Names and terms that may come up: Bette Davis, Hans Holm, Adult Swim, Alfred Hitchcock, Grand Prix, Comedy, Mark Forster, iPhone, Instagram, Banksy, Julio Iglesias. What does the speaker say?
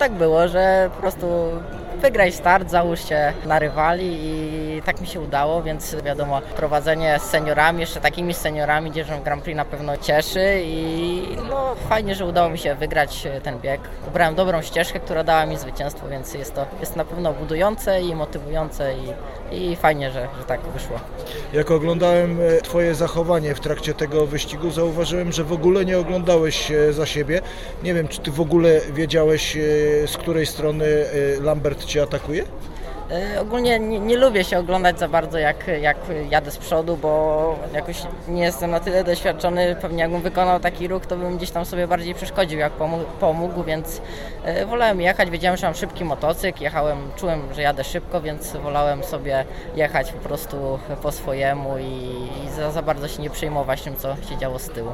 Tak było, że po prostu wygraj start, załóż się na rywali i tak mi się udało, więc wiadomo, prowadzenie z seniorami, jeszcze takimi seniorami, gdzie w Grand Prix na pewno cieszy i no fajnie, że udało mi się wygrać ten bieg. Ubrałem dobrą ścieżkę, która dała mi zwycięstwo, więc jest na pewno budujące i motywujące i fajnie, że tak wyszło. Jak oglądałem Twoje zachowanie w trakcie tego wyścigu, zauważyłem, że w ogóle nie oglądałeś za siebie. Nie wiem, czy Ty w ogóle wiedziałeś, z której strony Lampart Cię atakuje? Ogólnie nie lubię się oglądać za bardzo, jak jadę z przodu, bo jakoś nie jestem na tyle doświadczony, pewnie jakbym wykonał taki ruch, to bym gdzieś tam sobie bardziej przeszkodził, jak pomógł, więc wolałem jechać, wiedziałem, że mam szybki motocykl, czułem, że jadę szybko, więc wolałem sobie jechać po prostu po swojemu i za bardzo się nie przejmować tym, co się działo z tyłu.